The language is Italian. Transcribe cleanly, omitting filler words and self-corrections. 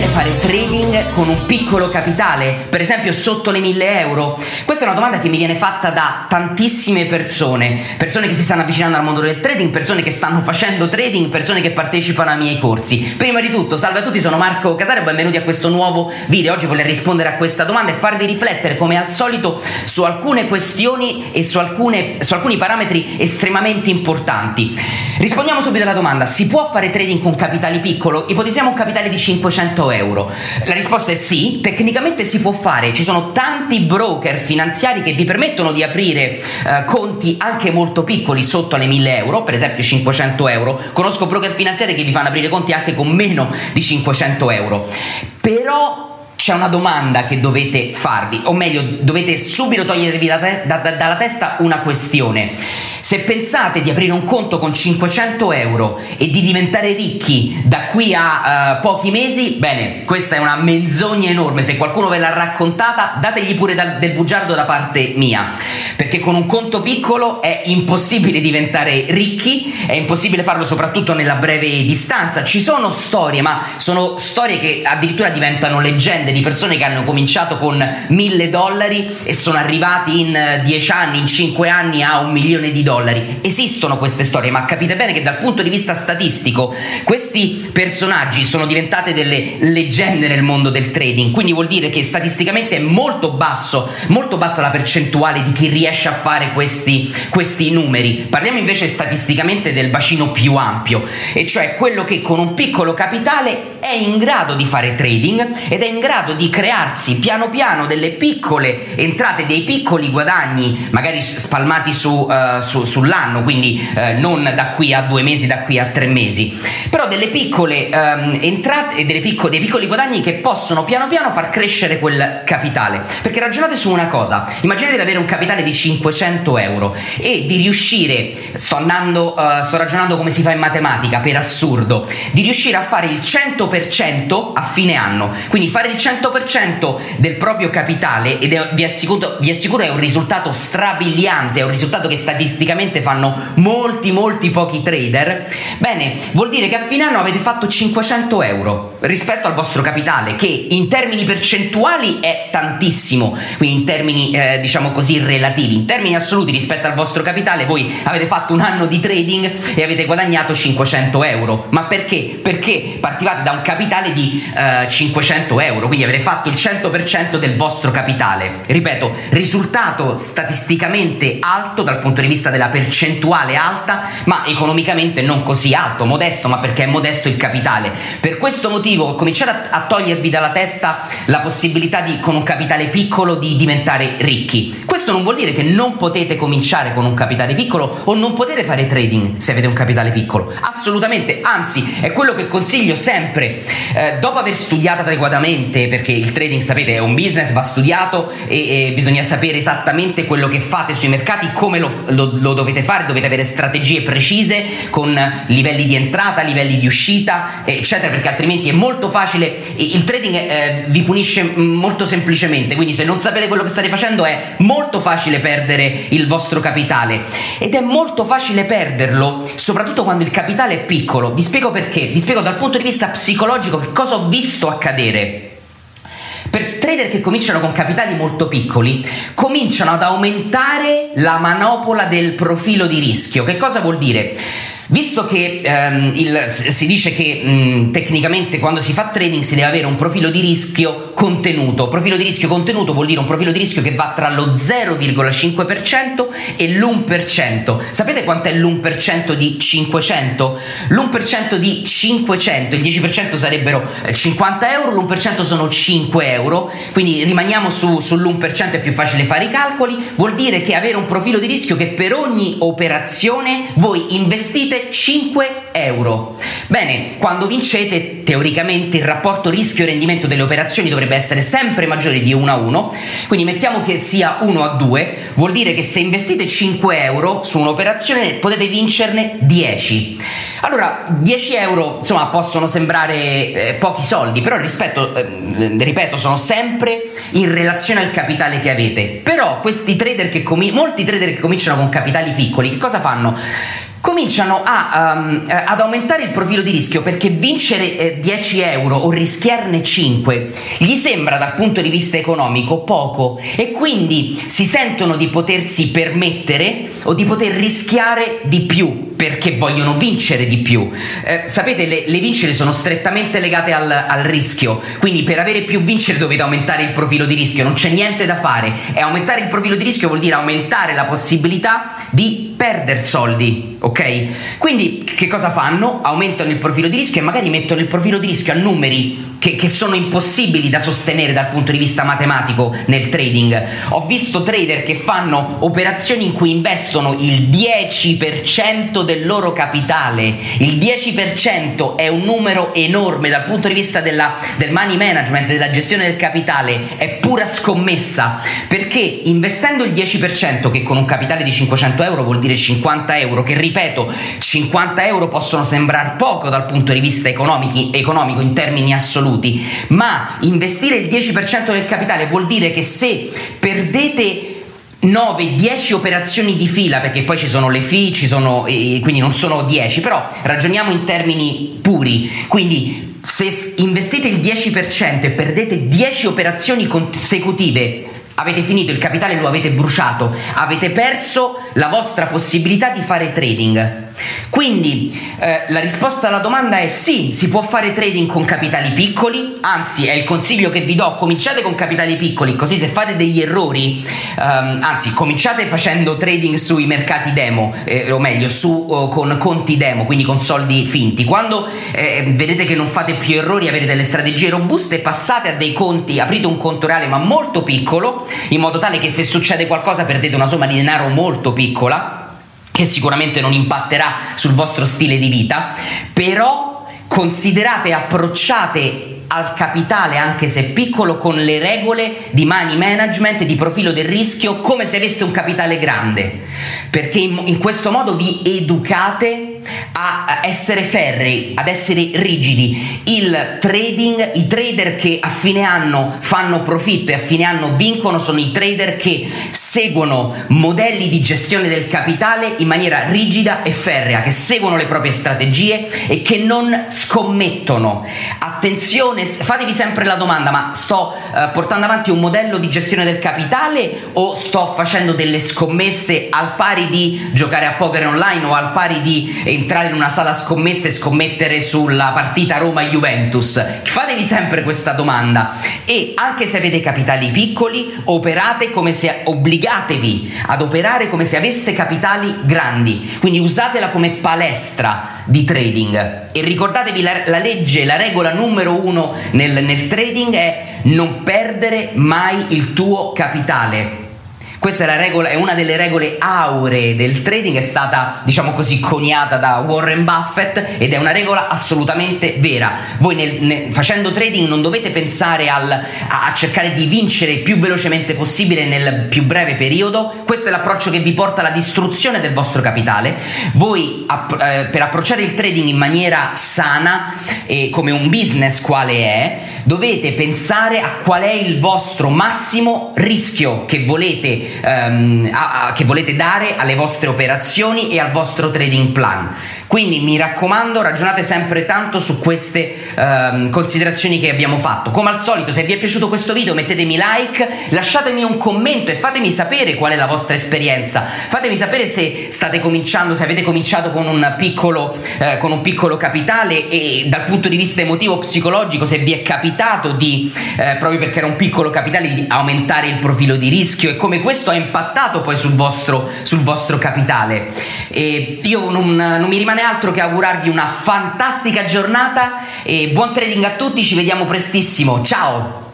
possibile fare trading con un piccolo capitale, per esempio sotto le 1.000 euro? Questa è una domanda che mi viene fatta da tantissime persone che si stanno avvicinando al mondo del trading, persone che stanno facendo trading, persone che partecipano ai miei corsi. Prima di tutto, salve a tutti, sono Marco Casario, benvenuti a questo nuovo video. Oggi voglio rispondere a questa domanda e farvi riflettere come al solito su alcune questioni e su alcuni parametri estremamente importanti. Rispondiamo subito alla domanda: si può fare trading con capitali piccolo? Ipotizziamo un capitale di 500 euro. La risposta è sì, tecnicamente si può fare, ci sono tanti broker finanziari che vi permettono di aprire conti anche molto piccoli, sotto alle 1.000 euro, per esempio 500 euro. Conosco broker finanziari che vi fanno aprire conti anche con meno di 500 euro. Però c'è una domanda che dovete farvi, o meglio, dovete subito togliervi dalla testa una questione. Se pensate di aprire un conto con 500 euro e di diventare ricchi da qui a pochi mesi, bene, questa è una menzogna enorme. Se qualcuno ve l'ha raccontata, dategli pure del bugiardo da parte mia, perché con un conto piccolo è impossibile diventare ricchi, è impossibile farlo soprattutto nella breve distanza. Ci sono storie, ma sono storie che addirittura diventano leggende, di persone che hanno cominciato con $1.000 e sono arrivati in 10 anni, in 5 anni a $1.000.000. Esistono queste storie, ma capite bene che dal punto di vista statistico questi personaggi sono diventate delle leggende nel mondo del trading. Quindi vuol dire che statisticamente è molto bassa la percentuale di chi riesce a fare questi numeri. Parliamo invece statisticamente del bacino più ampio, e cioè quello che con un piccolo capitale è in grado di fare trading ed è in grado di crearsi piano piano delle piccole entrate, dei piccoli guadagni, magari spalmati sull'anno, quindi non da qui a 2 mesi, da qui a 3 mesi, però delle piccole entrate e dei piccoli guadagni che possono piano piano far crescere quel capitale. Perché ragionate su una cosa: immaginate di avere un capitale di 500 euro e di riuscire, sto ragionando come si fa in matematica, per assurdo, di riuscire a fare il 100% a fine anno, quindi fare il 100% del proprio capitale, ed vi assicuro è un risultato strabiliante, è un risultato che statisticamente fanno molti pochi trader. Bene, vuol dire che a fine anno avete fatto 500 euro rispetto al vostro capitale, che in termini percentuali è tantissimo, quindi in termini diciamo così relativi. In termini assoluti rispetto al vostro capitale voi avete fatto un anno di trading e avete guadagnato 500 euro. Ma perché? Perché partivate da un capitale di 500 euro, quindi avete fatto il 100% del vostro capitale. Ripeto, risultato statisticamente alto dal punto di vista della percentuale alta, ma economicamente non così alto, modesto, ma perché è modesto il capitale. Per questo motivo cominciate a togliervi dalla testa la possibilità di, con un capitale piccolo, di diventare ricchi. Questo non vuol dire che non potete cominciare con un capitale piccolo o non potete fare trading se avete un capitale piccolo, assolutamente, anzi è quello che consiglio sempre. Dopo aver studiato adeguatamente, perché il trading, sapete, è un business, va studiato e bisogna sapere esattamente quello che fate sui mercati, come lo dovete fare, dovete avere strategie precise con livelli di entrata, livelli di uscita, eccetera, perché altrimenti è molto facile. Il trading vi punisce molto semplicemente, quindi se non sapete quello che state facendo è molto facile perdere il vostro capitale, ed è molto facile perderlo soprattutto quando il capitale è piccolo. Vi spiego perché, vi spiego dal punto di vista psicologico che cosa ho visto accadere. Per trader che cominciano con capitali molto piccoli, cominciano ad aumentare la manopola del profilo di rischio. Che cosa vuol dire? Visto che si dice che tecnicamente quando si fa trading si deve avere un profilo di rischio contenuto. Profilo di rischio contenuto vuol dire un profilo di rischio che va tra lo 0,5% e l'1%. Sapete quant'è l'1% di 500? L'1% di 500, il 10% sarebbero 50 euro, l'1% sono 5 euro, quindi rimaniamo sull'1%, è più facile fare i calcoli. Vuol dire che avere un profilo di rischio che per ogni operazione voi investite 5 euro. Bene, quando vincete, teoricamente il rapporto rischio-rendimento delle operazioni dovrebbe essere sempre maggiore di 1 a 1, quindi mettiamo che sia 1 a 2. Vuol dire che se investite 5 euro su un'operazione potete vincerne 10. Allora 10 euro insomma possono sembrare pochi soldi, però ripeto, sono sempre in relazione al capitale che avete. Però molti trader che cominciano con capitali piccoli, che cosa fanno? cominciano ad aumentare il profilo di rischio, perché vincere 10 euro o rischiarne 5 gli sembra dal punto di vista economico poco, e quindi si sentono di potersi permettere o di poter rischiare di più, perché vogliono vincere di più. Sapete, le vincere sono strettamente legate al rischio, quindi per avere più vincere dovete aumentare il profilo di rischio, non c'è niente da fare. E aumentare il profilo di rischio vuol dire aumentare la possibilità di perdere soldi, ok? Quindi che cosa fanno? Aumentano il profilo di rischio e magari mettono il profilo di rischio a numeri che sono impossibili da sostenere dal punto di vista matematico nel trading. Ho visto trader che fanno operazioni in cui investono il 10% del loro capitale. Il 10% è un numero enorme dal punto di vista del money management, della gestione del capitale, è pura scommessa, perché investendo il 10%, che con un capitale di 500 euro vuol dire 50 euro, che ripeto, 50 euro possono sembrare poco dal punto di vista economico in termini assoluti, ma investire il 10% del capitale vuol dire che se perdete 9-10 operazioni di fila, perché poi ci sono le fee, ci sono, quindi non sono 10, però ragioniamo in termini puri, quindi se investite il 10% e perdete 10 operazioni consecutive, avete finito il capitale, lo avete bruciato, avete perso la vostra possibilità di fare trading. Quindi la risposta alla domanda è sì, si può fare trading con capitali piccoli, anzi è il consiglio che vi do: cominciate con capitali piccoli, così se fate degli errori, anzi cominciate facendo trading sui mercati demo, o meglio con conti demo, quindi con soldi finti. Quando vedete che non fate più errori, avete delle strategie robuste, passate a dei conti, aprite un conto reale ma molto piccolo, in modo tale che se succede qualcosa perdete una somma di denaro molto piccola, che sicuramente non impatterà sul vostro stile di vita, però considerate, approcciate al capitale, anche se piccolo, con le regole di money management, di profilo del rischio, come se aveste un capitale grande, perché in questo modo vi educate a essere ferrei, ad essere rigidi. Il trading, i trader che a fine anno fanno profitto e a fine anno vincono, sono i trader che seguono modelli di gestione del capitale in maniera rigida e ferrea, che seguono le proprie strategie e che non scommettono. Attenzione, fatevi sempre la domanda: ma sto portando avanti un modello di gestione del capitale o sto facendo delle scommesse al pari di giocare a poker online o al pari di entrare in una sala scommesse e scommettere sulla partita Roma-Juventus? Fatevi sempre questa domanda, e anche se avete capitali piccoli, obbligatevi ad operare come se aveste capitali grandi, quindi usatela come palestra di trading. E ricordatevi la regola numero 1 nel trading è: non perdere mai il tuo capitale. Questa è la regola, è una delle regole auree del trading, è stata, diciamo così, coniata da Warren Buffett ed è una regola assolutamente vera. Voi facendo trading non dovete pensare a cercare di vincere il più velocemente possibile nel più breve periodo. Questo è l'approccio che vi porta alla distruzione del vostro capitale. Voi per approcciare il trading in maniera sana e come un business quale è, dovete pensare a qual è il vostro massimo rischio che volete dare alle vostre operazioni e al vostro trading plan. Quindi mi raccomando, ragionate sempre tanto su queste considerazioni che abbiamo fatto. Come al solito, se vi è piaciuto questo video mettetemi like, lasciatemi un commento e fatemi sapere qual è la vostra esperienza. Fatemi sapere se state cominciando, se avete cominciato con un piccolo capitale, e dal punto di vista emotivo psicologico se vi è capitato di, proprio perché era un piccolo capitale, di aumentare il profilo di rischio e come questo ha impattato poi sul vostro capitale. E io non mi rimane altro che augurarvi una fantastica giornata e buon trading a tutti, ci vediamo prestissimo, ciao!